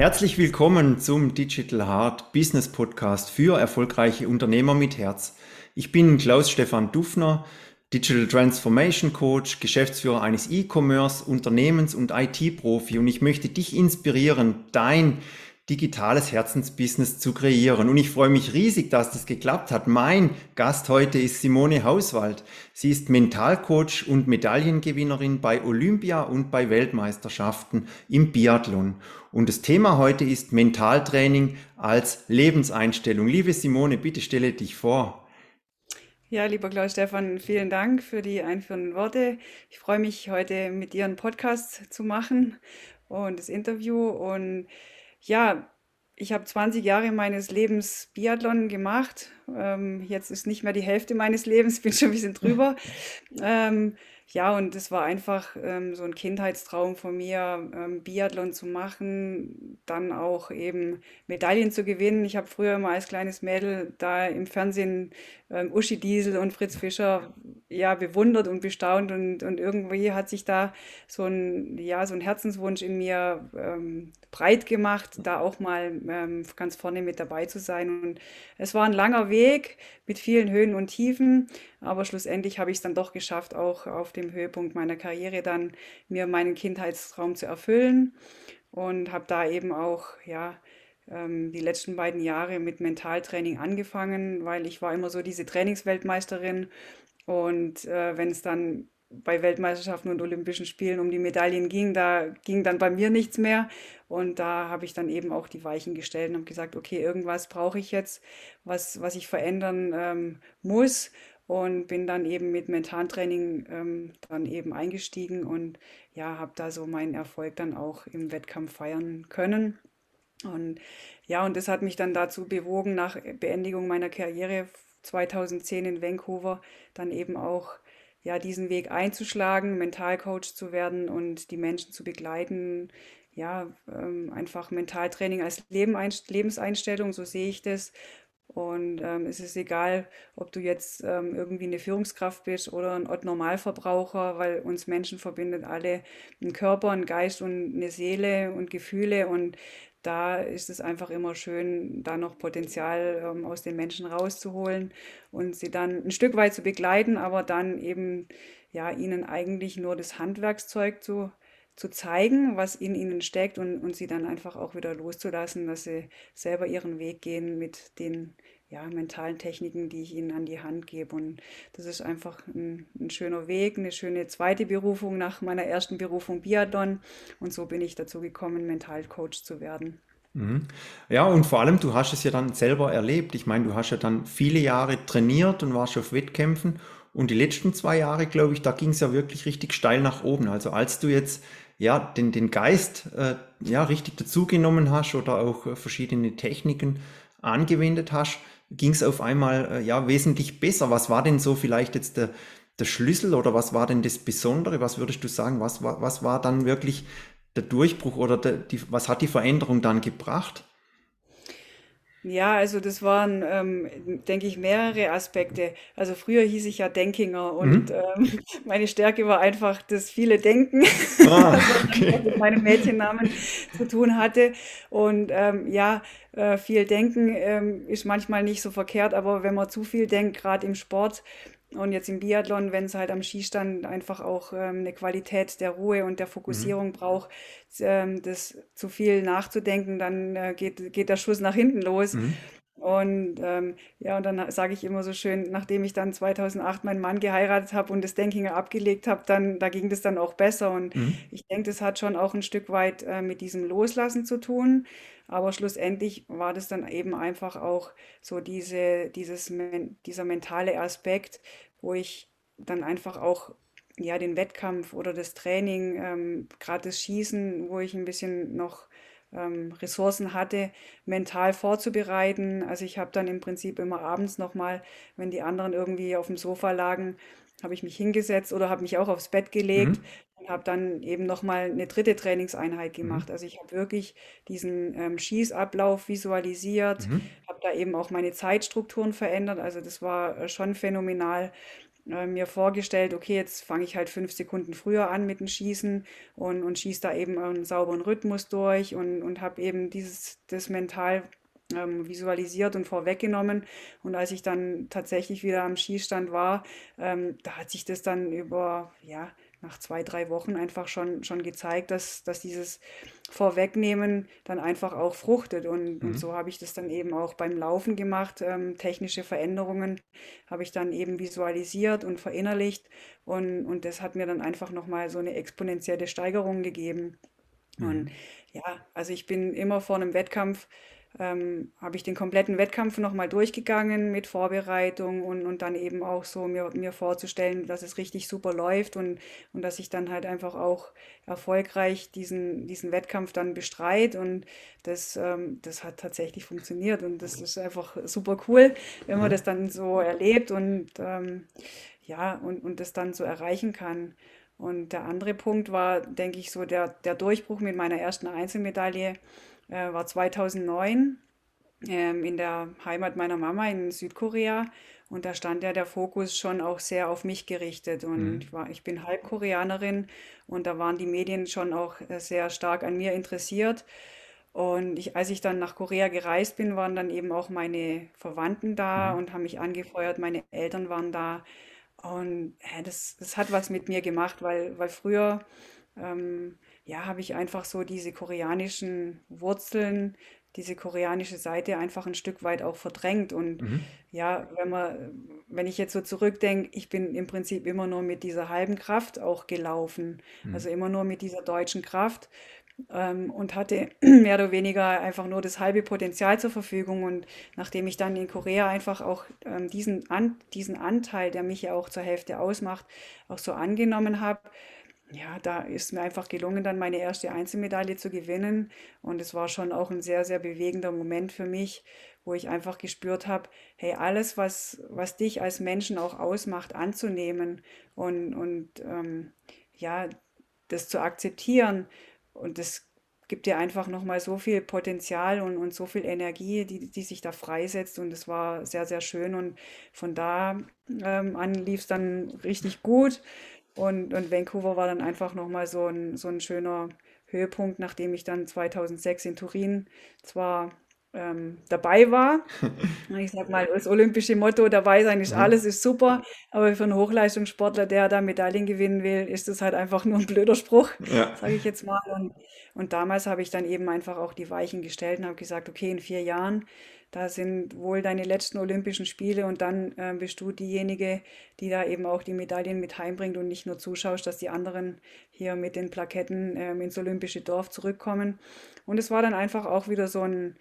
Herzlich willkommen zum Digital Heart Business Podcast für erfolgreiche Unternehmer mit Herz. Ich bin Klaus-Stefan Dufner, Digital Transformation Coach, Geschäftsführer eines E-Commerce, Unternehmens- und IT-Profi, und ich möchte dich inspirieren, dein digitales Herzensbusiness zu kreieren. Und ich freue mich riesig, dass das geklappt hat. Mein Gast heute ist Simone Hauswald. Sie ist Mentalcoach und Medaillengewinnerin bei Olympia und bei Weltmeisterschaften im Biathlon. Und das Thema heute ist Mentaltraining als Lebenseinstellung. Liebe Simone, bitte stelle dich vor. Ja, lieber Klaus-Stefan, vielen Dank für die einführenden Worte. Ich freue mich, heute mit dir einen Podcast zu machen und das Interview. Und ja, ich habe 20 Jahre meines Lebens Biathlon gemacht. Jetzt ist nicht mehr die Hälfte meines Lebens, bin schon ein bisschen drüber. Ja, und das war einfach so ein Kindheitstraum von mir, Biathlon zu machen, dann auch eben Medaillen zu gewinnen. Ich habe früher immer als kleines Mädel da im Fernsehen Uschi Diesel und Fritz Fischer ja bewundert und bestaunt, und irgendwie hat sich da so ein Herzenswunsch in mir breit gemacht, da auch mal ganz vorne mit dabei zu sein. Und es war ein langer Weg mit vielen Höhen und Tiefen, aber schlussendlich habe ich es dann doch geschafft, auch auf dem Höhepunkt meiner Karriere dann mir meinen Kindheitstraum zu erfüllen, und habe da eben auch die letzten beiden Jahre mit Mentaltraining angefangen, weil ich war immer so diese Trainingsweltmeisterin, und wenn es dann bei Weltmeisterschaften und Olympischen Spielen um die Medaillen ging, da ging dann bei mir nichts mehr, und da habe ich dann eben auch die Weichen gestellt und habe gesagt, okay, irgendwas brauche ich jetzt, was ich verändern muss. Und bin dann eben mit Mentaltraining dann eben eingestiegen, und ja, habe da so meinen Erfolg dann auch im Wettkampf feiern können. Und ja, und das hat mich dann dazu bewogen, nach Beendigung meiner Karriere 2010 in Vancouver dann eben auch diesen Weg einzuschlagen, Mentalcoach zu werden und die Menschen zu begleiten. Ja, einfach Mentaltraining als Lebenseinstellung, so sehe ich das. Und es ist egal, ob du jetzt irgendwie eine Führungskraft bist oder ein Otto-Normalverbraucher, weil uns Menschen verbindet alle einen Körper, einen Geist und eine Seele und Gefühle. Und da ist es einfach immer schön, da noch Potenzial aus den Menschen rauszuholen und sie dann ein Stück weit zu begleiten, aber dann eben ihnen eigentlich nur das Handwerkszeug zu zeigen, was in ihnen steckt, und sie dann einfach auch wieder loszulassen, dass sie selber ihren Weg gehen mit den mentalen Techniken, die ich ihnen an die Hand gebe. Und das ist einfach ein schöner Weg, eine schöne zweite Berufung nach meiner ersten Berufung Biathlon. Und so bin ich dazu gekommen, Mentalcoach zu werden. Ja, und vor allem, du hast es ja dann selber erlebt. Ich meine, du hast ja dann viele Jahre trainiert und warst auf Wettkämpfen. Und die letzten 2 Jahre, glaube ich, da ging es ja wirklich richtig steil nach oben. Also als du jetzt den Geist richtig dazugenommen hast oder auch verschiedene Techniken angewendet hast, ging es auf einmal wesentlich besser. Was war denn so vielleicht jetzt der Schlüssel, oder was war denn das Besondere? Was würdest du sagen, was war dann wirklich der Durchbruch, oder was hat die Veränderung dann gebracht? Ja, also das waren, denke ich, mehrere Aspekte. Also früher hieß ich ja Denkinger, und meine Stärke war einfach das viele Denken, was okay mit meinem Mädchennamen zu tun hatte. Und viel Denken ist manchmal nicht so verkehrt, aber wenn man zu viel denkt, gerade im Sport, und jetzt im Biathlon, wenn es halt am Skistand einfach auch eine Qualität der Ruhe und der Fokussierung braucht, das zu viel nachzudenken, dann geht der Schuss nach hinten los. Und und dann sage ich immer so schön, nachdem ich dann 2008 meinen Mann geheiratet habe und das Denkinger abgelegt habe, da ging das dann auch besser. Und ich denke, das hat schon auch ein Stück weit mit diesem Loslassen zu tun. Aber schlussendlich war das dann eben einfach auch so dieser mentale Aspekt, wo ich dann einfach auch den Wettkampf oder das Training, gerade das Schießen, wo ich ein bisschen noch Ressourcen hatte, mental vorzubereiten. Also ich habe dann im Prinzip immer abends nochmal, wenn die anderen irgendwie auf dem Sofa lagen, habe ich mich hingesetzt oder habe mich auch aufs Bett gelegt und habe dann eben nochmal eine dritte Trainingseinheit gemacht. Also ich habe wirklich diesen Schießablauf visualisiert, habe da eben auch meine Zeitstrukturen verändert. Also das war schon phänomenal. mir vorgestellt, okay, jetzt fange ich halt 5 Sekunden früher an mit dem Schießen und schieße da eben einen sauberen Rhythmus durch und habe eben das mental visualisiert und vorweggenommen. Und als ich dann tatsächlich wieder am Schießstand war, da hat sich das dann nach 2-3 Wochen einfach schon gezeigt, dass dieses Vorwegnehmen dann einfach auch fruchtet. Und so habe ich das dann eben auch beim Laufen gemacht. Technische Veränderungen habe ich dann eben visualisiert und verinnerlicht. Und das hat mir dann einfach nochmal so eine exponentielle Steigerung gegeben. Mhm. Und ja, also ich bin immer vor einem Wettkampf, habe ich den kompletten Wettkampf nochmal durchgegangen mit Vorbereitung und dann eben auch so mir vorzustellen, dass es richtig super läuft und dass ich dann halt einfach auch erfolgreich diesen Wettkampf dann bestreite, und das hat tatsächlich funktioniert, und das ist einfach super cool, wenn man das dann so erlebt und das dann so erreichen kann. Und der andere Punkt war, denke ich, so der Durchbruch mit meiner ersten Einzelmedaille, war 2009 in der Heimat meiner Mama in Südkorea, und da stand ja der Fokus schon auch sehr auf mich gerichtet, und ich bin Halbkoreanerin, und da waren die Medien schon auch sehr stark an mir interessiert. Und als ich dann nach Korea gereist bin, waren dann eben auch meine Verwandten da und haben mich angefeuert, meine Eltern waren da, und das hat was mit mir gemacht, weil früher habe ich einfach so diese koreanischen Wurzeln, diese koreanische Seite einfach ein Stück weit auch verdrängt. Und wenn ich jetzt so zurückdenke, ich bin im Prinzip immer nur mit dieser halben Kraft auch gelaufen, also immer nur mit dieser deutschen Kraft, und hatte mehr oder weniger einfach nur das halbe Potenzial zur Verfügung. Und nachdem ich dann in Korea einfach auch diesen Anteil, der mich ja auch zur Hälfte ausmacht, auch so angenommen habe, ja, da ist mir einfach gelungen, dann meine erste Einzelmedaille zu gewinnen. Und es war schon auch ein sehr, sehr bewegender Moment für mich, wo ich einfach gespürt habe, hey, alles, was dich als Menschen auch ausmacht, anzunehmen und das zu akzeptieren. Und das gibt dir einfach nochmal so viel Potenzial und so viel Energie, die sich da freisetzt. Und das war sehr, sehr schön. Und von da an lief es dann richtig gut. Und Vancouver war dann einfach nochmal so ein schöner Höhepunkt, nachdem ich dann 2006 in Turin zwar dabei war. Ich sag mal, das olympische Motto, dabei sein ist alles, ist super. Aber für einen Hochleistungssportler, der da Medaillen gewinnen will, ist das halt einfach nur ein blöder Spruch, sage ich jetzt mal. Und damals habe ich dann eben einfach auch die Weichen gestellt und habe gesagt, okay, in 4 Jahren, da sind wohl deine letzten Olympischen Spiele, und dann bist du diejenige, die da eben auch die Medaillen mit heimbringt und nicht nur zuschaust, dass die anderen hier mit den Plaketten ins olympische Dorf zurückkommen. Und es war dann einfach auch wieder so ein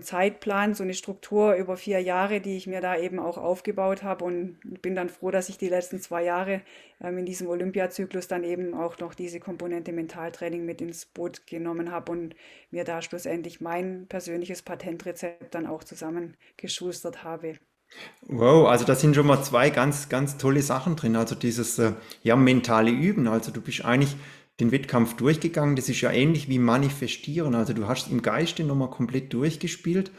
Zeitplan, so eine Struktur über 4 Jahre, die ich mir da eben auch aufgebaut habe, und bin dann froh, dass ich die letzten 2 Jahre in diesem Olympiazyklus dann eben auch noch diese Komponente Mentaltraining mit ins Boot genommen habe und mir da schlussendlich mein persönliches Patentrezept dann auch zusammengeschustert habe. Wow, also da sind schon mal 2 ganz, ganz tolle Sachen drin, also dieses mentale Üben, also du bist eigentlich den Wettkampf durchgegangen, das ist ja ähnlich wie Manifestieren, also du hast es im Geiste nochmal komplett durchgespielt,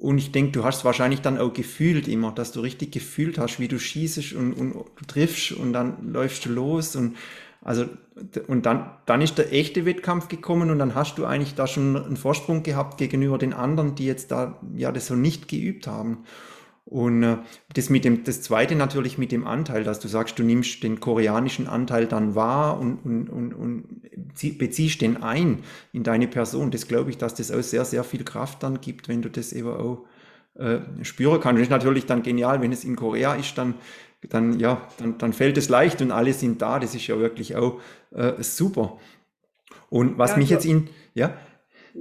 und ich denke, du hast es wahrscheinlich dann auch gefühlt immer, dass du richtig gefühlt hast, wie du schießest und du triffst und dann läufst du los, und dann ist der echte Wettkampf gekommen, und dann hast du eigentlich da schon einen Vorsprung gehabt gegenüber den anderen, die jetzt da das so nicht geübt haben. Und das Zweite natürlich mit dem Anteil, dass du sagst, du nimmst den koreanischen Anteil dann wahr und beziehst den ein in deine Person. Das glaube ich, dass das auch sehr, sehr viel Kraft dann gibt, wenn du das eben auch spüren kannst. Das ist natürlich dann genial, wenn es in Korea ist, dann fällt es leicht und alle sind da. Das ist ja wirklich auch super. Und was mich jetzt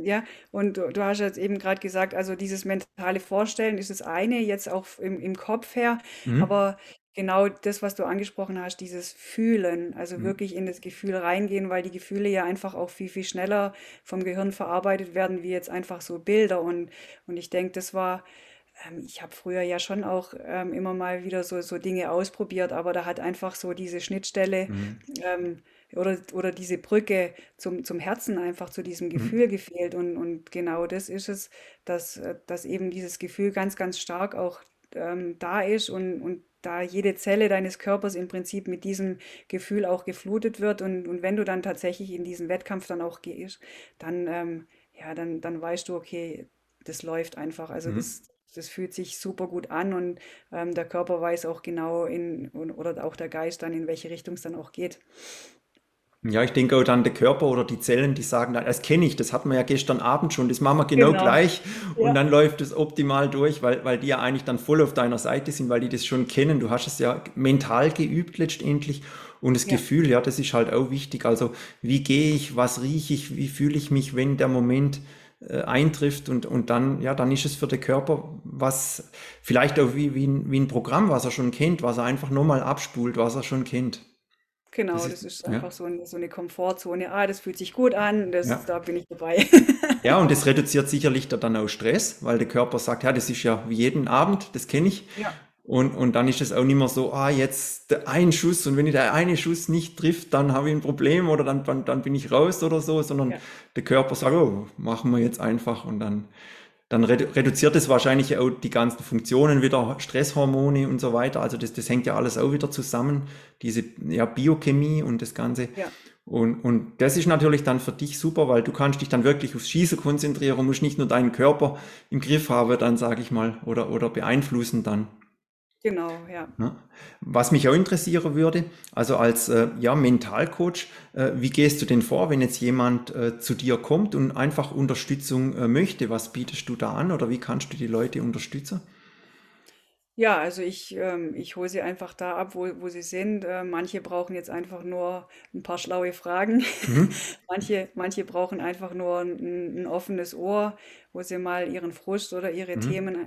Ja, und du hast jetzt eben gerade gesagt, also dieses mentale Vorstellen ist das eine, jetzt auch im Kopf her, aber genau das, was du angesprochen hast, dieses Fühlen, also wirklich in das Gefühl reingehen, weil die Gefühle ja einfach auch viel, viel schneller vom Gehirn verarbeitet werden, wie jetzt einfach so Bilder, und ich denke, das war Ich habe früher ja schon auch immer mal wieder so Dinge ausprobiert, aber da hat einfach so diese Schnittstelle oder diese Brücke zum Herzen, einfach zu diesem Gefühl gefehlt. Und genau das ist es, dass eben dieses Gefühl ganz, ganz stark auch da ist und da jede Zelle deines Körpers im Prinzip mit diesem Gefühl auch geflutet wird. Und wenn du dann tatsächlich in diesen Wettkampf dann auch gehst, dann weißt du, okay, das läuft einfach. Also das fühlt sich super gut an und der Körper weiß auch genau oder auch der Geist dann, in welche Richtung es dann auch geht. Ja, ich denke auch dann der Körper oder die Zellen, die sagen dann, das kenne ich, das hatten wir ja gestern Abend schon, das machen wir genau. gleich und dann läuft es optimal durch, weil die ja eigentlich dann voll auf deiner Seite sind, weil die das schon kennen. Du hast es ja mental geübt letztendlich und das Gefühl, ja, das ist halt auch wichtig. Also wie gehe ich, was rieche ich, wie fühle ich mich, wenn der Moment eintrifft und dann, ja, dann ist es für den Körper was, vielleicht auch wie ein Programm, was er schon kennt, was er einfach nochmal abspult, was er schon kennt. Genau, das ist einfach so eine Komfortzone. Das fühlt sich gut an, da bin ich dabei. Ja, und das reduziert sicherlich dann auch Stress, weil der Körper sagt, ja, das ist ja wie jeden Abend, das kenne ich. Ja. Und dann ist es auch nicht mehr so, jetzt der ein Schuss und wenn ich der eine Schuss nicht trifft, dann habe ich ein Problem oder dann bin ich raus oder so, sondern der Körper sagt, machen wir jetzt einfach und dann reduziert es wahrscheinlich auch die ganzen Funktionen wieder, Stresshormone und so weiter. Also das hängt ja alles auch wieder zusammen, diese Biochemie und das Ganze. Ja. Und das ist natürlich dann für dich super, weil du kannst dich dann wirklich aufs Schießen konzentrieren und musst nicht nur deinen Körper im Griff haben, dann sage ich mal, oder beeinflussen dann. Genau, ja. Was mich auch interessieren würde, also als Mentalcoach, wie gehst du denn vor, wenn jetzt jemand zu dir kommt und einfach Unterstützung möchte? Was bietest du da an oder wie kannst du die Leute unterstützen? Ja, also ich hole sie einfach da ab, wo sie sind. Manche brauchen jetzt einfach nur ein paar schlaue Fragen. Manche brauchen einfach nur ein offenes Ohr, wo sie mal ihren Frust oder ihre Themen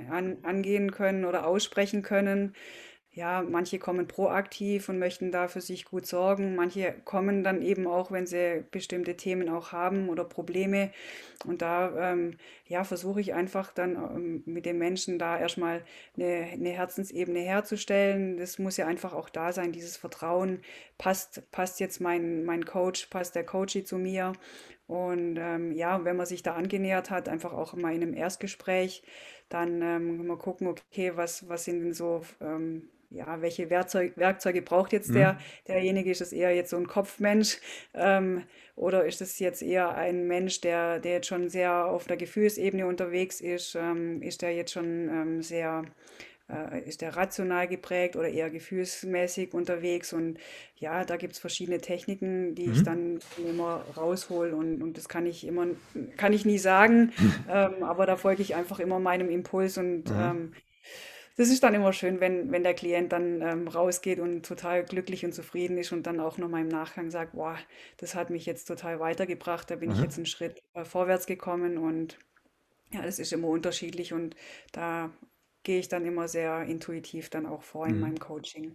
angehen können oder aussprechen können. Ja, manche kommen proaktiv und möchten da für sich gut sorgen. Manche kommen dann eben auch, wenn sie bestimmte Themen auch haben oder Probleme. Und da versuche ich einfach dann mit den Menschen da erstmal eine Herzensebene herzustellen. Das muss ja einfach auch da sein, dieses Vertrauen. Passt jetzt mein Coach, passt der Coachie zu mir? Und wenn man sich da angenähert hat, einfach auch mal in einem Erstgespräch, dann mal gucken, okay, was sind denn so... welche Werkzeuge braucht jetzt derjenige? Ist das eher jetzt so ein Kopfmensch oder ist das jetzt eher ein Mensch, der jetzt schon sehr auf der Gefühlsebene unterwegs ist? Ist der jetzt schon ist der rational geprägt oder eher gefühlsmäßig unterwegs? Und ja, da gibt es verschiedene Techniken, die ich dann immer raushole und das kann ich nie sagen, aber da folge ich einfach immer meinem Impuls und das ist dann immer schön, wenn der Klient dann rausgeht und total glücklich und zufrieden ist und dann auch nochmal im Nachgang sagt, boah, das hat mich jetzt total weitergebracht, da bin ich jetzt einen Schritt vorwärts gekommen und ja, das ist immer unterschiedlich und da gehe ich dann immer sehr intuitiv dann auch vor in meinem Coaching.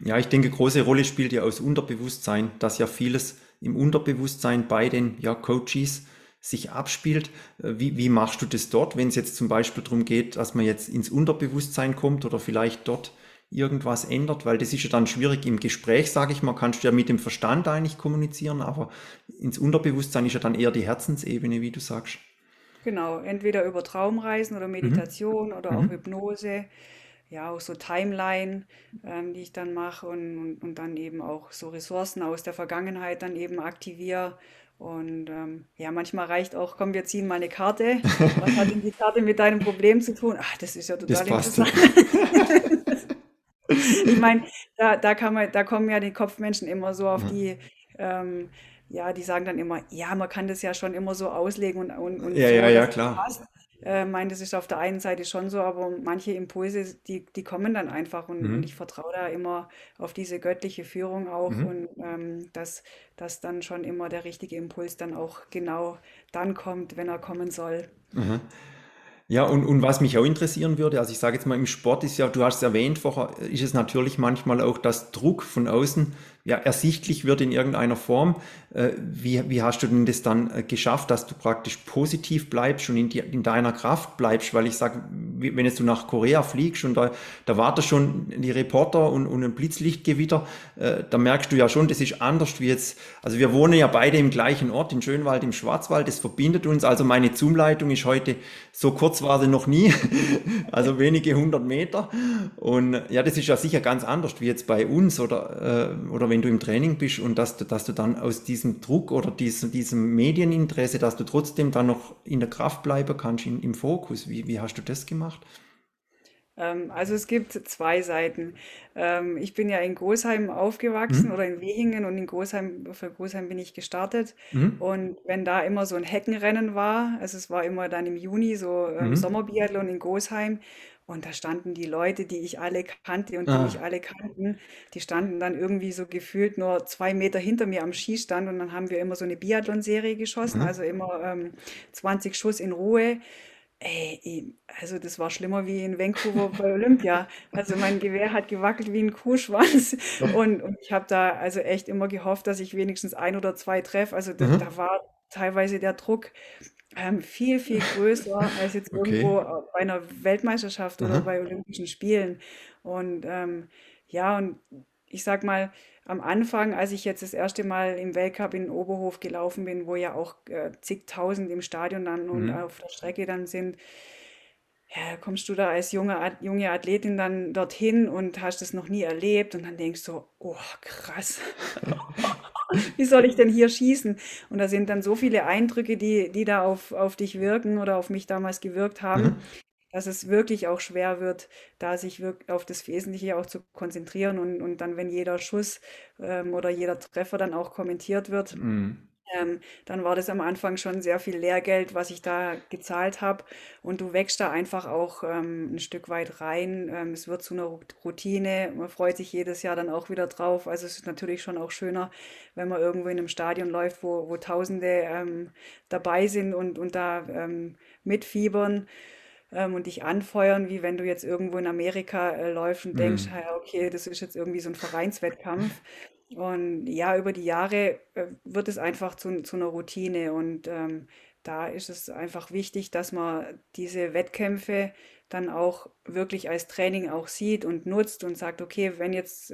Ja, ich denke, große Rolle spielt ja das Unterbewusstsein, dass ja vieles im Unterbewusstsein bei den Coaches sich abspielt. Wie machst du das dort, wenn es jetzt zum Beispiel darum geht, dass man jetzt ins Unterbewusstsein kommt oder vielleicht dort irgendwas ändert? Weil das ist ja dann schwierig im Gespräch, sage ich mal, kannst du ja mit dem Verstand eigentlich kommunizieren, aber ins Unterbewusstsein ist ja dann eher die Herzensebene, wie du sagst. Genau, entweder über Traumreisen oder Meditation oder auch Hypnose. Ja, auch so Timeline, die ich dann mache und dann eben auch so Ressourcen aus der Vergangenheit dann eben aktiviere. Und manchmal reicht auch, komm, wir ziehen mal eine Karte. Was hat denn die Karte mit deinem Problem zu tun? Das ist ja total interessant. Ich meine, da kommen ja die Kopfmenschen immer so auf die, die sagen dann immer, ja, man kann das ja schon immer so auslegen und ja, so, ja, klar. Passt. Das ist auf der einen Seite schon so, aber manche Impulse, die kommen dann einfach und ich vertraue da immer auf diese göttliche Führung auch und dass dann schon immer der richtige Impuls dann auch genau dann kommt, wenn er kommen soll. Mhm. Ja, und was mich auch interessieren würde, also ich sage jetzt mal, im Sport ist ja, du hast es erwähnt vorher, ist es natürlich manchmal auch, dass Druck von außen ja, ersichtlich wird in irgendeiner Form. Wie hast du denn das dann geschafft, dass du praktisch positiv bleibst und in deiner Kraft bleibst? Weil ich sage, wenn jetzt du nach Korea fliegst und da warten schon die Reporter und ein Blitzlichtgewitter, da merkst du ja schon, das ist anders wie jetzt. Also wir wohnen ja beide im gleichen Ort, in Schönwald, im Schwarzwald, das verbindet uns. Also meine Zoom-Leitung ist heute, so kurz war sie noch nie, also wenige 100 Meter. Und ja, das ist ja sicher ganz anders wie jetzt bei uns oder wenn du im Training bist, und dass du dann aus diesem Druck oder diesem Medieninteresse, dass du trotzdem dann noch in der Kraft bleiben kannst, im Fokus. Wie hast du das gemacht? Also es gibt zwei Seiten. Ich bin ja in Großheim aufgewachsen, oder in Wehingen, und für Großheim bin ich gestartet. Und wenn da immer so ein Heckenrennen war, also es war immer dann im Juni so Sommerbiathlon in Großheim, und da standen die Leute, die ich alle kannte und die mich alle kannten, die standen dann irgendwie so gefühlt nur 2 Meter hinter mir am Schießstand, und dann haben wir immer so eine Biathlon-Serie geschossen, also immer 20 Schuss in Ruhe. Ey, also das war schlimmer wie in Vancouver bei Olympia. Also mein Gewehr hat gewackelt wie ein Kuhschwanz, und ich habe da also echt immer gehofft, dass ich wenigstens 1 oder 2 treffe. Also da war teilweise der Druck viel, viel größer als jetzt irgendwo bei einer Weltmeisterschaft oder bei Olympischen Spielen. Und ja, und ich sag mal, am Anfang, als ich jetzt das erste Mal im Weltcup in Oberhof gelaufen bin, wo ja auch zigtausend im Stadion dann und auf der Strecke dann sind, ja, kommst du da als junge Athletin dann dorthin und hast das noch nie erlebt, und dann denkst du, oh krass, wie soll ich denn hier schießen? Und da sind dann so viele Eindrücke, die da auf dich wirken oder auf mich damals gewirkt haben, dass es wirklich auch schwer wird, da sich wirklich auf das Wesentliche auch zu konzentrieren, und dann, wenn jeder Schuss oder jeder Treffer dann auch kommentiert wird, dann war das am Anfang schon sehr viel Lehrgeld, was ich da gezahlt habe, und du wächst da einfach auch ein Stück weit rein. Es wird zu einer Routine, man freut sich jedes Jahr dann auch wieder drauf. Also es ist natürlich schon auch schöner, wenn man irgendwo in einem Stadion läuft, wo Tausende dabei sind und da mitfiebern und dich anfeuern, wie wenn du jetzt irgendwo in Amerika läufst und denkst, okay, das ist jetzt irgendwie so ein Vereinswettkampf. Und ja, über die Jahre wird es einfach zu einer Routine, und da ist es einfach wichtig, dass man diese Wettkämpfe dann auch wirklich als Training auch sieht und nutzt und sagt, okay, wenn jetzt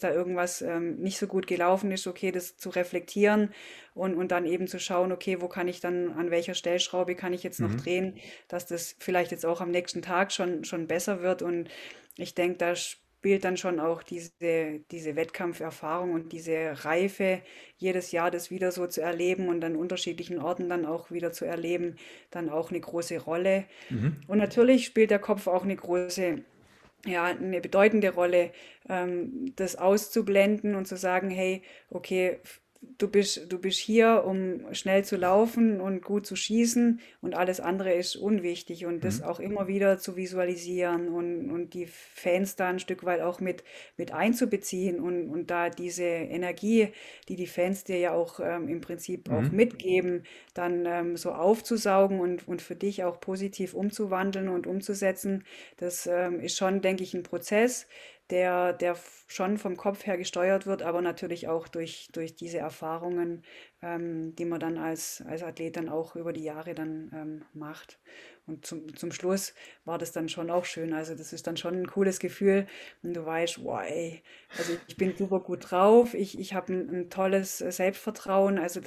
da irgendwas nicht so gut gelaufen ist, okay, das zu reflektieren und dann eben zu schauen, okay, wo kann ich dann, an welcher Stellschraube kann ich jetzt noch drehen, dass das vielleicht jetzt auch am nächsten Tag schon besser wird. Und ich denke, da spielt dann schon auch diese Wettkampferfahrung und diese Reife, jedes Jahr das wieder so zu erleben und an unterschiedlichen Orten dann auch wieder zu erleben, dann auch eine große Rolle. Und natürlich spielt der Kopf auch eine große, ja, eine bedeutende Rolle, das auszublenden und zu sagen, hey, okay, du bist hier, um schnell zu laufen und gut zu schießen, und alles andere ist unwichtig, und das auch immer wieder zu visualisieren und die Fans da ein Stück weit auch mit einzubeziehen und da diese Energie, die Fans dir ja auch im Prinzip auch mitgeben, dann so aufzusaugen und für dich auch positiv umzuwandeln und umzusetzen. Das ist schon, denke ich, ein Prozess, der schon vom Kopf her gesteuert wird, aber natürlich auch durch diese Erfahrungen, die man dann als Athlet dann auch über die Jahre dann macht. Und zum Schluss war das dann schon auch schön. Also das ist dann schon ein cooles Gefühl. Und du weißt, wow, ey, also ich bin super gut drauf. Ich habe ein tolles Selbstvertrauen. Also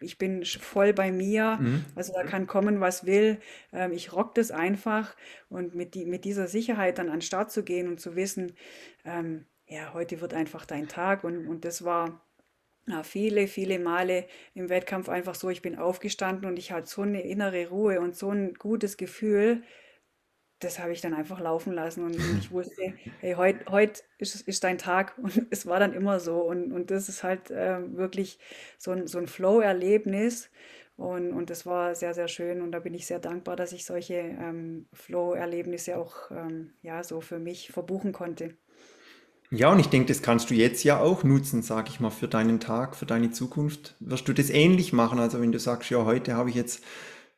ich bin voll bei mir. Also da kann kommen, was will. Ich rock das einfach. Und mit dieser Sicherheit dann an den Start zu gehen und zu wissen, ja, heute wird einfach dein Tag. Und das war viele, viele Male im Wettkampf einfach so, ich bin aufgestanden und ich hatte so eine innere Ruhe und so ein gutes Gefühl, das habe ich dann einfach laufen lassen, und ich wusste, hey, heute ist dein Tag, und es war dann immer so, und das ist halt wirklich so ein Flow-Erlebnis, und das war sehr, sehr schön, und da bin ich sehr dankbar, dass ich solche Flow-Erlebnisse auch ja, so für mich verbuchen konnte. Ja, und ich denke, das kannst du jetzt ja auch nutzen, sag ich mal, für deinen Tag, für deine Zukunft. Wirst du das ähnlich machen? Also wenn du sagst, ja, heute habe ich jetzt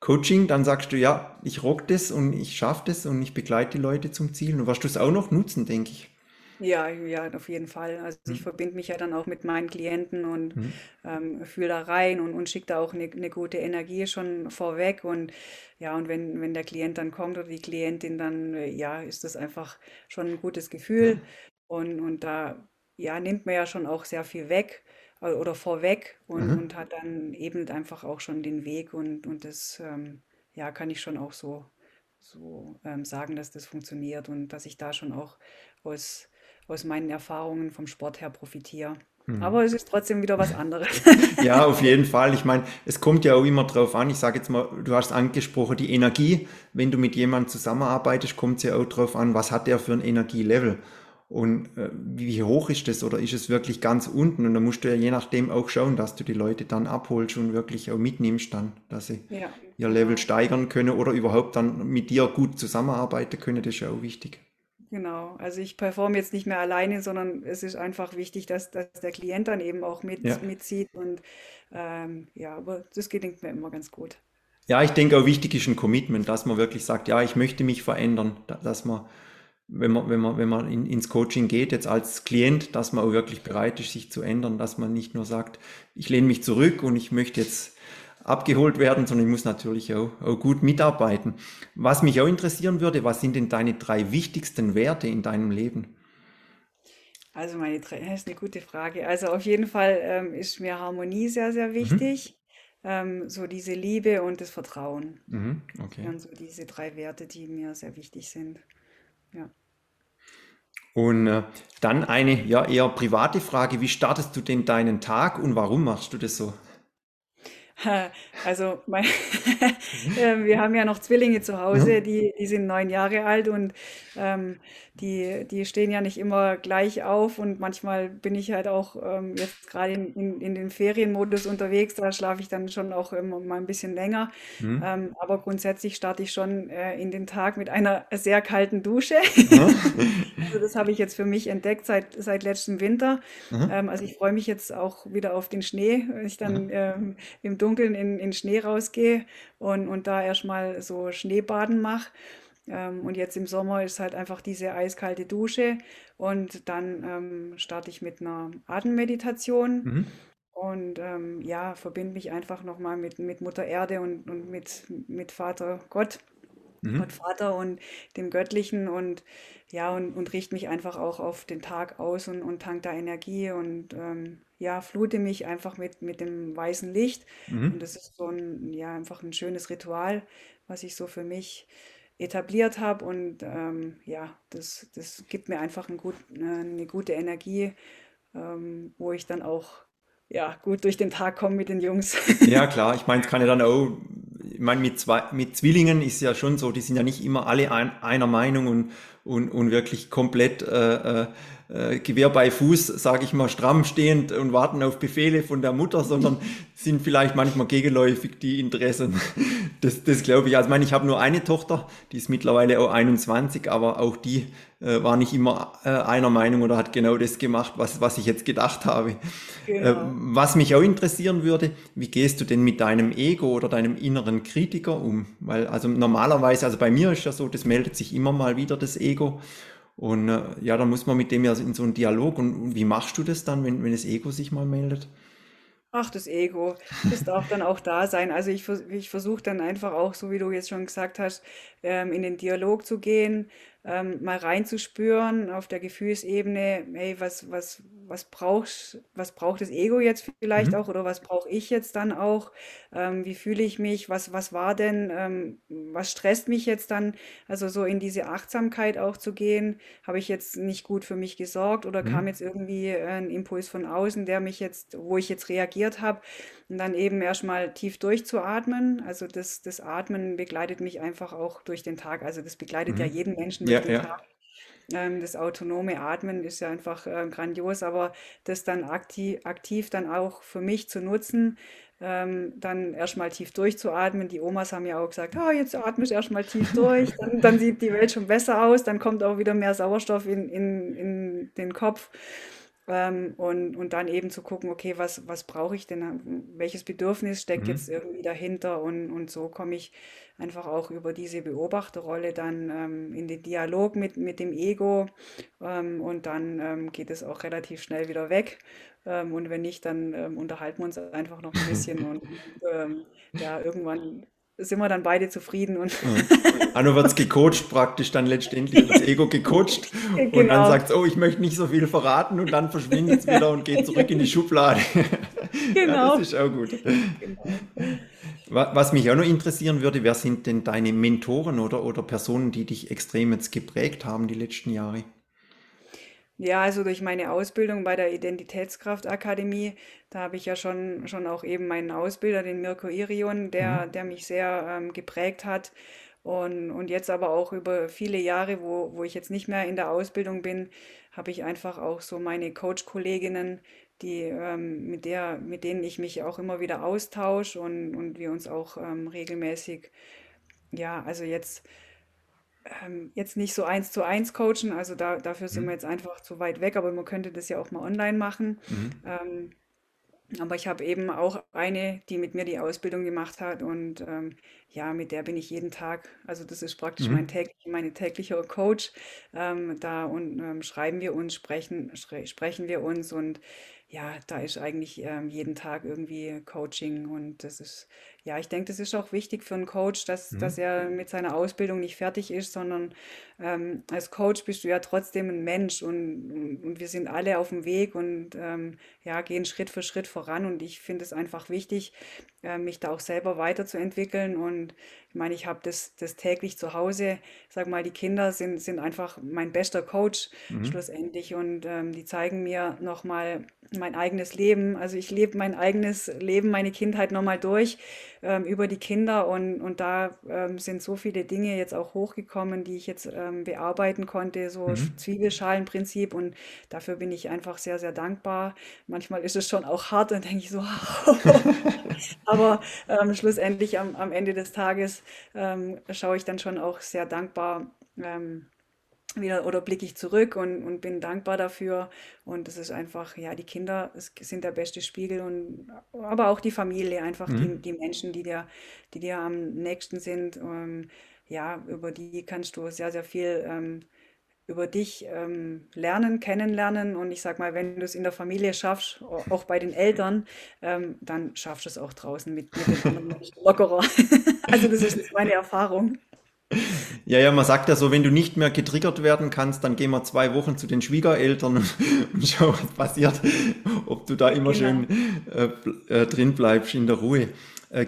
Coaching, dann sagst du, ja, ich rock das und ich schaffe das und ich begleite die Leute zum Ziel. Und wirst du es auch noch nutzen, denke ich. Ja, auf jeden Fall. Also ich verbinde mich ja dann auch mit meinen Klienten und fühle da rein und schicke da auch eine gute Energie schon vorweg. Und ja, und wenn der Klient dann kommt oder die Klientin, dann ja, ist das einfach schon ein gutes Gefühl. Ja. Und da ja, nimmt man ja schon auch sehr viel weg oder vorweg und hat dann eben einfach auch schon den Weg. Und das ja, kann ich schon auch so sagen, dass das funktioniert und dass ich da schon auch aus meinen Erfahrungen vom Sport her profitiere. Aber es ist trotzdem wieder was anderes. Ja, auf jeden Fall. Ich meine, es kommt ja auch immer drauf an. Ich sage jetzt mal, du hast angesprochen, die Energie. Wenn du mit jemandem zusammenarbeitest, kommt es ja auch drauf an, was hat der für ein Energielevel? Und wie hoch ist das? Oder ist es wirklich ganz unten? Und dann musst du ja je nachdem auch schauen, dass du die Leute dann abholst und wirklich auch mitnimmst dann, dass sie ihr Level steigern können oder überhaupt dann mit dir gut zusammenarbeiten können. Das ist ja auch wichtig. Genau, also ich performe jetzt nicht mehr alleine, sondern es ist einfach wichtig, dass der Klient dann eben auch mitzieht und ja, aber das gelingt mir immer ganz gut. Ja, ich denke auch wichtig ist ein Commitment, dass man wirklich sagt, ja, ich möchte mich verändern, dass man, wenn man ins Coaching geht, jetzt als Klient, dass man auch wirklich bereit ist, sich zu ändern, dass man nicht nur sagt, ich lehne mich zurück und ich möchte jetzt abgeholt werden, sondern ich muss natürlich auch gut mitarbeiten. Was mich auch interessieren würde, was sind denn deine 3 wichtigsten Werte in deinem Leben? Also das ist eine gute Frage. Also auf jeden Fall ist mir Harmonie sehr, sehr wichtig. So diese Liebe und das Vertrauen. Okay. Und so diese 3 Werte, die mir sehr wichtig sind. Ja. Und dann eine eher private Frage. Wie startest du denn deinen Tag und warum machst du das so? Also wir haben ja noch Zwillinge zu Hause, die sind 9 Jahre alt und die stehen ja nicht immer gleich auf und manchmal bin ich halt auch jetzt gerade in den Ferienmodus unterwegs, da schlafe ich dann schon auch mal ein bisschen länger, aber grundsätzlich starte ich schon in den Tag mit einer sehr kalten Dusche. Also das habe ich jetzt für mich entdeckt seit letztem Winter. Also ich freue mich jetzt auch wieder auf den Schnee, wenn ich dann im Dunkeln in Schnee rausgehe und da erstmal so Schneebaden mache. Und jetzt im Sommer ist halt einfach diese eiskalte Dusche und dann starte ich mit einer Atemmeditation und ja, verbinde mich einfach nochmal mit Mutter Erde und mit Vater Gott. Gott Vater und dem Göttlichen und ja, und richte mich einfach auch auf den Tag aus und tanke da Energie und ja, flute mich einfach mit dem weißen Licht. Und das ist so ein, ja, einfach ein schönes Ritual, was ich so für mich etabliert habe und ja, das gibt mir einfach eine gute Energie, wo ich dann auch ja, gut durch den Tag komme mit den Jungs. Ja, klar, ich meine, es kann ja dann auch. Ich meine, mit Zwillingen ist ja schon so, die sind ja nicht immer alle einer Meinung und wirklich komplett Gewehr bei Fuß, sage ich mal, stramm stehend und warten auf Befehle von der Mutter, sondern sind vielleicht manchmal gegenläufig die Interessen. Das glaube ich. Also ich meine, ich habe nur eine Tochter, die ist mittlerweile auch 21, aber auch die war nicht immer einer Meinung oder hat genau das gemacht, was ich jetzt gedacht habe. Genau. Was mich auch interessieren würde, wie gehst du denn mit deinem Ego oder deinem inneren Kritiker um? Weil also normalerweise, also bei mir ist ja so, das meldet sich immer mal wieder das Ego und ja, dann muss man mit dem ja in so einen Dialog und wie machst du das dann, wenn das Ego sich mal meldet? Ach, das Ego, das darf dann auch da sein. Also ich versuche dann einfach auch, so wie du jetzt schon gesagt hast, in den Dialog zu gehen, mal reinzuspüren auf der Gefühlsebene, hey, was braucht das Ego jetzt vielleicht auch oder was brauche ich jetzt dann auch, wie fühle ich mich, was war denn, was stresst mich jetzt dann, also so in diese Achtsamkeit auch zu gehen, habe ich jetzt nicht gut für mich gesorgt oder kam jetzt irgendwie ein Impuls von außen, wo ich jetzt reagiert habe und dann eben erstmal tief durchzuatmen, also das Atmen begleitet mich einfach auch durch den Tag, also das begleitet ja jeden Menschen durch den Tag. Das autonome Atmen ist ja einfach grandios, aber das dann aktiv dann auch für mich zu nutzen, dann erstmal tief durchzuatmen. Die Omas haben ja auch gesagt, jetzt atme ich erstmal tief durch, dann sieht die Welt schon besser aus, dann kommt auch wieder mehr Sauerstoff in den Kopf. Und dann eben zu gucken, okay, was brauche ich denn, welches Bedürfnis steckt jetzt irgendwie dahinter, und so komme ich einfach auch über diese Beobachterrolle dann in den Dialog mit dem Ego, und dann geht es auch relativ schnell wieder weg, und wenn nicht, dann unterhalten wir uns einfach noch ein bisschen und ja, irgendwann sind wir dann beide zufrieden. Und Anno wird es gecoacht praktisch, dann letztendlich das Ego gecoacht. Genau. Und dann sagt es, oh, ich möchte nicht so viel verraten, und dann verschwindet es wieder und geht zurück in die Schublade. Genau. Ja, das ist auch gut. Genau. Was mich auch noch interessieren würde, wer sind denn deine Mentoren oder Personen, die dich extrem jetzt geprägt haben die letzten Jahre? Ja, also durch meine Ausbildung bei der Identitätskraftakademie, da habe ich ja schon auch eben meinen Ausbilder, den Mirko Irion, der mich sehr geprägt hat. Und jetzt aber auch über viele Jahre, wo ich jetzt nicht mehr in der Ausbildung bin, habe ich einfach auch so meine Coach-Kolleginnen, die, mit denen ich mich auch immer wieder austausche, und wir uns auch regelmäßig, ja, also jetzt nicht so 1:1 coachen, also dafür sind wir jetzt einfach zu weit weg, aber man könnte das ja auch mal online machen. Aber ich habe eben auch eine, die mit mir die Ausbildung gemacht hat, und ja, mit der bin ich jeden Tag, also das ist praktisch mein täglicher Coach, schreiben wir uns, sprechen wir uns, und ja, da ist eigentlich jeden Tag irgendwie Coaching, und das ist, ja, ich denke, das ist auch wichtig für einen Coach, dass er mit seiner Ausbildung nicht fertig ist, sondern als Coach bist du ja trotzdem ein Mensch, und wir sind alle auf dem Weg, und ja, gehen Schritt für Schritt voran, und ich finde es einfach wichtig, mich da auch selber weiterzuentwickeln, und ich meine, ich habe das täglich zu Hause, sag mal, die Kinder sind einfach mein bester Coach schlussendlich, und die zeigen mir nochmal mein eigenes Leben, also ich lebe mein eigenes Leben, meine Kindheit nochmal durch, über die Kinder, und da sind so viele Dinge jetzt auch hochgekommen, die ich jetzt bearbeiten konnte, so Zwiebelschalenprinzip, und dafür bin ich einfach sehr, sehr dankbar. Manchmal ist es schon auch hart, dann denke ich so, aber schlussendlich am Ende des Tages schaue ich dann schon auch sehr dankbar wieder, oder blicke ich zurück und bin dankbar dafür, und es ist einfach, ja, die Kinder sind der beste Spiegel, und aber auch die Familie, einfach die Menschen, die dir am nächsten sind, ja, über die kannst du sehr, sehr viel über dich lernen, kennenlernen, und ich sag mal, wenn du es in der Familie schaffst, auch bei den Eltern, dann schaffst du es auch draußen mit den anderen Menschen lockerer. Also das ist meine Erfahrung. Ja, man sagt ja so, wenn du nicht mehr getriggert werden kannst, dann gehen wir 2 Wochen zu den Schwiegereltern und schau, was passiert, ob du da immer schön drin bleibst in der Ruhe.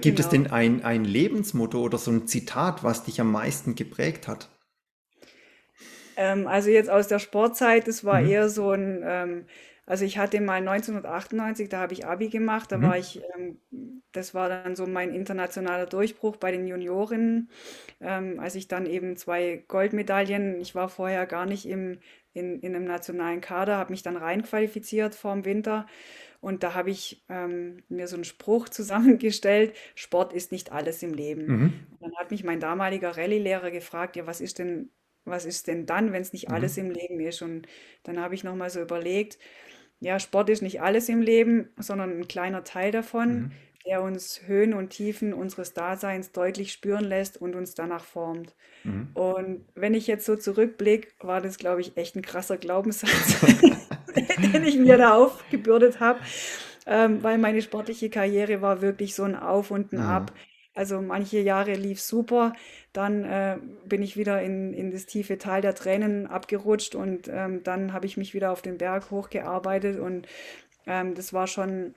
Gibt es denn ein Lebensmotto oder so ein Zitat, was dich am meisten geprägt hat? Also jetzt aus der Sportzeit, das war eher so ein, also ich hatte mal 1998, da habe ich Abi gemacht, da war ich, das war dann so mein internationaler Durchbruch bei den Juniorinnen, als ich dann eben 2 Goldmedaillen, ich war vorher gar nicht in einem nationalen Kader, habe mich dann reinqualifiziert vorm Winter, und da habe ich mir so einen Spruch zusammengestellt, Sport ist nicht alles im Leben. Und dann hat mich mein damaliger Rallye-Lehrer gefragt, ja, was ist denn dann, wenn es nicht alles im Leben ist? Und dann habe ich nochmal so überlegt, ja, Sport ist nicht alles im Leben, sondern ein kleiner Teil davon, der uns Höhen und Tiefen unseres Daseins deutlich spüren lässt und uns danach formt. Und wenn ich jetzt so zurückblicke, war das, glaube ich, echt ein krasser Glaubenssatz, den ich mir da aufgebürdet habe, weil meine sportliche Karriere war wirklich so ein Auf und ein Ab. Also manche Jahre lief super, dann bin ich wieder in das tiefe Tal der Tränen abgerutscht, und dann habe ich mich wieder auf den Berg hochgearbeitet, und das war schon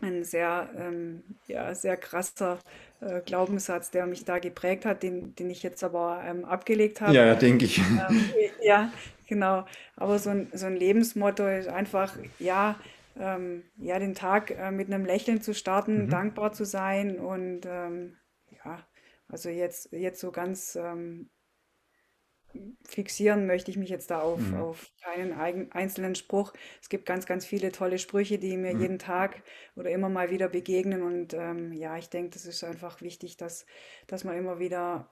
ein sehr, ja, sehr krasser Glaubenssatz, der mich da geprägt hat, den ich jetzt aber abgelegt habe. Ja, denke ich. Ja, genau. Aber so ein Lebensmotto ist einfach, ja, ja, den Tag mit einem Lächeln zu starten, dankbar zu sein, und ja, also jetzt so ganz fixieren möchte ich mich jetzt da auf keinen einzelnen Spruch. Es gibt ganz, ganz viele tolle Sprüche, die mir jeden Tag oder immer mal wieder begegnen. Und ja, ich denke, das ist einfach wichtig, dass man immer wieder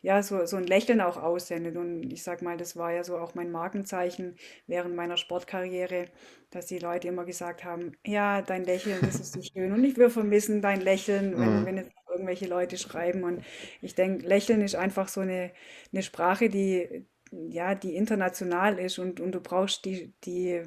ja, so ein Lächeln auch aussendet. Und ich sag mal, das war ja so auch mein Markenzeichen während meiner Sportkarriere, dass die Leute immer gesagt haben, ja, dein Lächeln, das ist so schön. Und wir vermissen dein Lächeln, wenn jetzt irgendwelche Leute schreiben. Und ich denke, Lächeln ist einfach so eine Sprache, die, ja, die international ist, und du brauchst die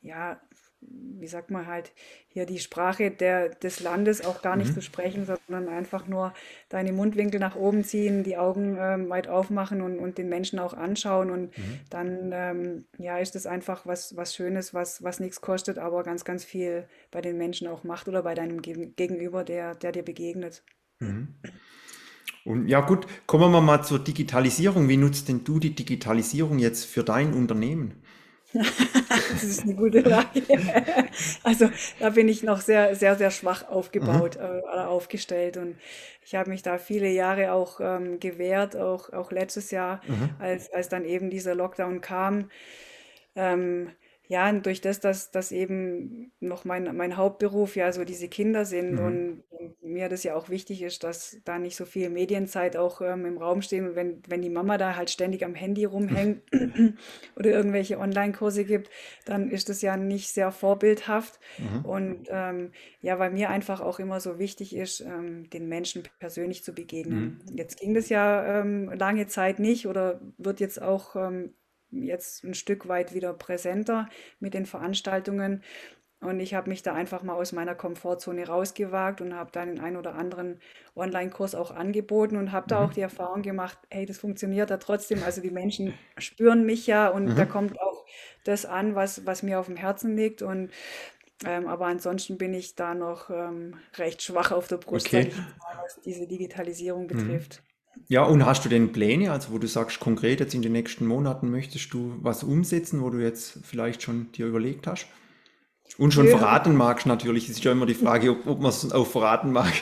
ja, wie sagt man halt, hier die Sprache des Landes auch gar nicht zu sprechen, sondern einfach nur deine Mundwinkel nach oben ziehen, die Augen weit aufmachen und den Menschen auch anschauen. Und dann ja, ist das einfach was Schönes, was nichts kostet, aber ganz, ganz viel bei den Menschen auch macht oder bei deinem Gegenüber, der dir begegnet. Mhm. Und ja gut, kommen wir mal zur Digitalisierung. Wie nutzt denn du die Digitalisierung jetzt für dein Unternehmen? Das ist eine gute Frage. Also da bin ich noch sehr, sehr, sehr schwach aufgestellt, und ich habe mich da viele Jahre auch gewehrt, auch letztes Jahr, als dann eben dieser Lockdown kam. Ja, und durch dass eben noch mein Hauptberuf ja so diese Kinder sind und mir das ja auch wichtig ist, dass da nicht so viel Medienzeit auch im Raum steht. Und wenn die Mama da halt ständig am Handy rumhängt oder irgendwelche Online-Kurse gibt, dann ist das ja nicht sehr vorbildhaft. Und ja, weil mir einfach auch immer so wichtig ist, den Menschen persönlich zu begegnen. Jetzt ging das ja lange Zeit nicht, oder wird jetzt auch jetzt ein Stück weit wieder präsenter mit den Veranstaltungen, und ich habe mich da einfach mal aus meiner Komfortzone rausgewagt und habe dann den einen oder anderen Online-Kurs auch angeboten und habe da auch die Erfahrung gemacht, hey, das funktioniert da trotzdem, also die Menschen spüren mich ja, und da kommt auch das an, was mir auf dem Herzen liegt. Und aber ansonsten bin ich da noch recht schwach auf der Brust, was diese Digitalisierung betrifft. Ja, und hast du denn Pläne, also wo du sagst, konkret jetzt in den nächsten Monaten möchtest du was umsetzen, wo du jetzt vielleicht schon dir überlegt hast? Und schon verraten magst natürlich, es ist ja immer die Frage, ob man es auch verraten mag.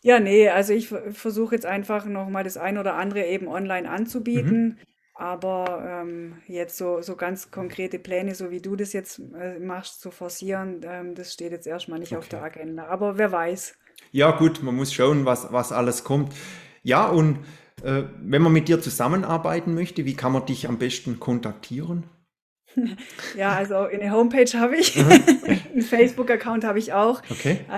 Ja, nee, also ich versuche jetzt einfach nochmal das ein oder andere eben online anzubieten. Aber jetzt so ganz konkrete Pläne, so wie du das jetzt machst, zu forcieren, das steht jetzt erstmal nicht auf der Agenda. Aber wer weiß. Ja gut, man muss schauen, was alles kommt. Ja, und wenn man mit dir zusammenarbeiten möchte, wie kann man dich am besten kontaktieren? Ja, also eine Homepage habe ich, einen Facebook-Account habe ich auch.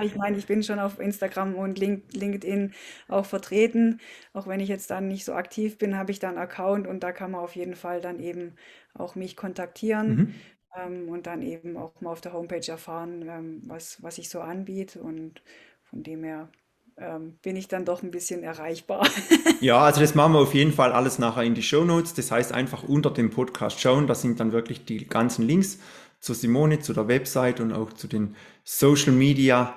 Ich meine, ich bin schon auf Instagram und LinkedIn auch vertreten. Auch wenn ich jetzt dann nicht so aktiv bin, habe ich da einen Account, und da kann man auf jeden Fall dann eben auch mich kontaktieren. Und dann eben auch mal auf der Homepage erfahren, was ich so anbiete, und von dem her bin ich dann doch ein bisschen erreichbar. Ja, also das machen wir auf jeden Fall alles nachher in die Shownotes. Das heißt, einfach unter dem Podcast schauen, da sind dann wirklich die ganzen Links zu Simone, zu der Website und auch zu den Social Media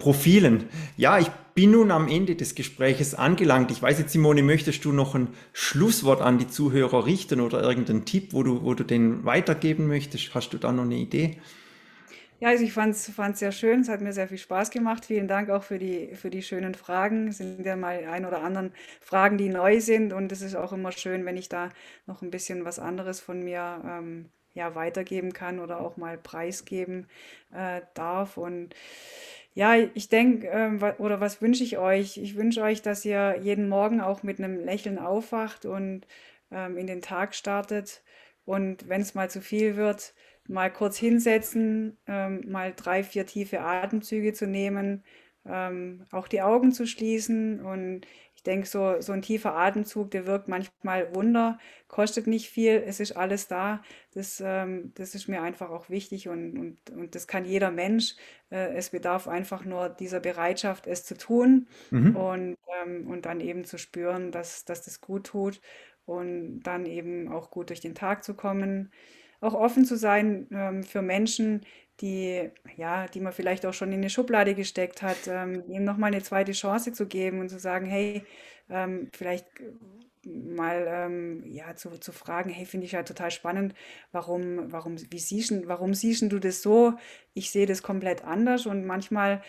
Profilen. Ja, ich bin nun am Ende des Gespräches angelangt. Ich weiß jetzt, Simone, möchtest du noch ein Schlusswort an die Zuhörer richten oder irgendeinen Tipp, wo du den weitergeben möchtest? Hast du da noch eine Idee? Ja, also ich fand's sehr schön, es hat mir sehr viel Spaß gemacht. Vielen Dank auch für die schönen Fragen. Es sind ja mal ein oder anderen Fragen, die neu sind, und es ist auch immer schön, wenn ich da noch ein bisschen was anderes von mir ja, weitergeben kann oder auch mal preisgeben darf. Und ja, ich denke, oder was wünsche ich euch? Ich wünsche euch, dass ihr jeden Morgen auch mit einem Lächeln aufwacht und in den Tag startet, und wenn es mal zu viel wird, mal kurz hinsetzen, mal 3-4 tiefe Atemzüge zu nehmen, auch die Augen zu schließen. Und ich denke, so ein tiefer Atemzug, der wirkt manchmal Wunder, kostet nicht viel, es ist alles da. Das ist mir einfach auch wichtig, und das kann jeder Mensch. Es bedarf einfach nur dieser Bereitschaft, es zu tun und dann eben zu spüren, dass das gut tut, und dann eben auch gut durch den Tag zu kommen. Auch offen zu sein für Menschen, die man vielleicht auch schon in eine Schublade gesteckt hat, ihnen nochmal eine zweite Chance zu geben und zu sagen, hey, vielleicht mal zu fragen, hey, finde ich ja total spannend, warum siehst du das so? Ich sehe das komplett anders, und manchmal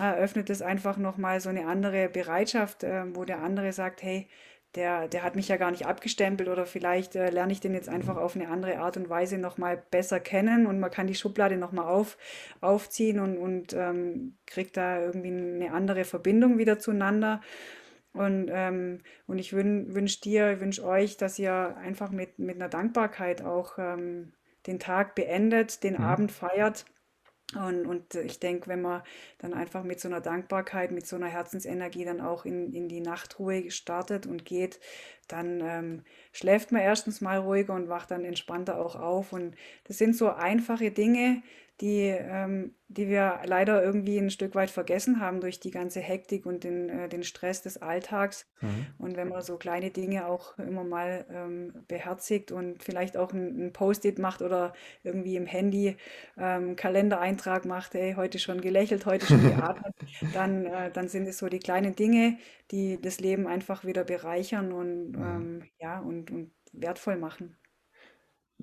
eröffnet es einfach nochmal so eine andere Bereitschaft, wo der andere sagt, hey, der hat mich ja gar nicht abgestempelt oder vielleicht lerne ich den jetzt einfach auf eine andere Art und Weise nochmal besser kennen und man kann die Schublade nochmal aufziehen und kriegt da irgendwie eine andere Verbindung wieder zueinander. Und ich wünsche euch, dass ihr einfach mit einer Dankbarkeit auch den Tag beendet, den Abend feiert. Und ich denke, wenn man dann einfach mit so einer Dankbarkeit, mit so einer Herzensenergie dann auch in die Nachtruhe startet und geht, dann schläft man erstens mal ruhiger und wacht dann entspannter auch auf. Und das sind so einfache Dinge, die wir leider irgendwie ein Stück weit vergessen haben durch die ganze Hektik und den Stress des Alltags. Mhm. Und wenn man so kleine Dinge auch immer mal beherzigt und vielleicht auch ein Post-it macht oder irgendwie im Handy einen Kalendereintrag macht, hey, heute schon gelächelt, heute schon geatmet, dann sind es so die kleinen Dinge, die das Leben einfach wieder bereichern und, und wertvoll machen.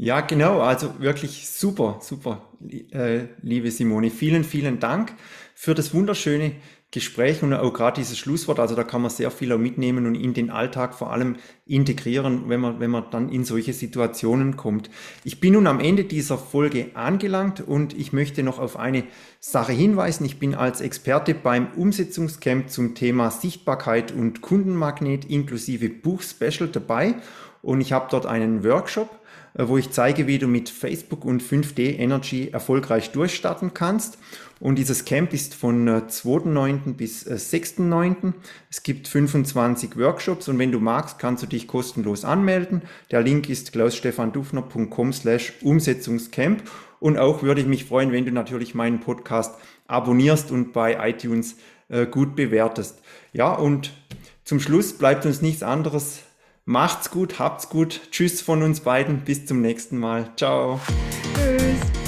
Ja, genau. Also wirklich super, super, liebe Simone. Vielen, vielen Dank für das wunderschöne Gespräch und auch gerade dieses Schlusswort. Also da kann man sehr viel auch mitnehmen und in den Alltag vor allem integrieren, wenn man dann in solche Situationen kommt. Ich bin nun am Ende dieser Folge angelangt und ich möchte noch auf eine Sache hinweisen. Ich bin als Experte beim Umsetzungscamp zum Thema Sichtbarkeit und Kundenmagnet inklusive Buch-Special dabei und ich habe dort einen Workshop, wo ich zeige, wie du mit Facebook und 5D Energy erfolgreich durchstarten kannst. Und dieses Camp ist von 2.9. bis 6.9. Es gibt 25 Workshops und wenn du magst, kannst du dich kostenlos anmelden. Der Link ist klaus-stefan-dufner.com/umsetzungscamp. Und auch würde ich mich freuen, wenn du natürlich meinen Podcast abonnierst und bei iTunes gut bewertest. Ja, und zum Schluss bleibt uns nichts anderes. Macht's gut, habt's gut. Tschüss von uns beiden. Bis zum nächsten Mal. Ciao. Tschüss.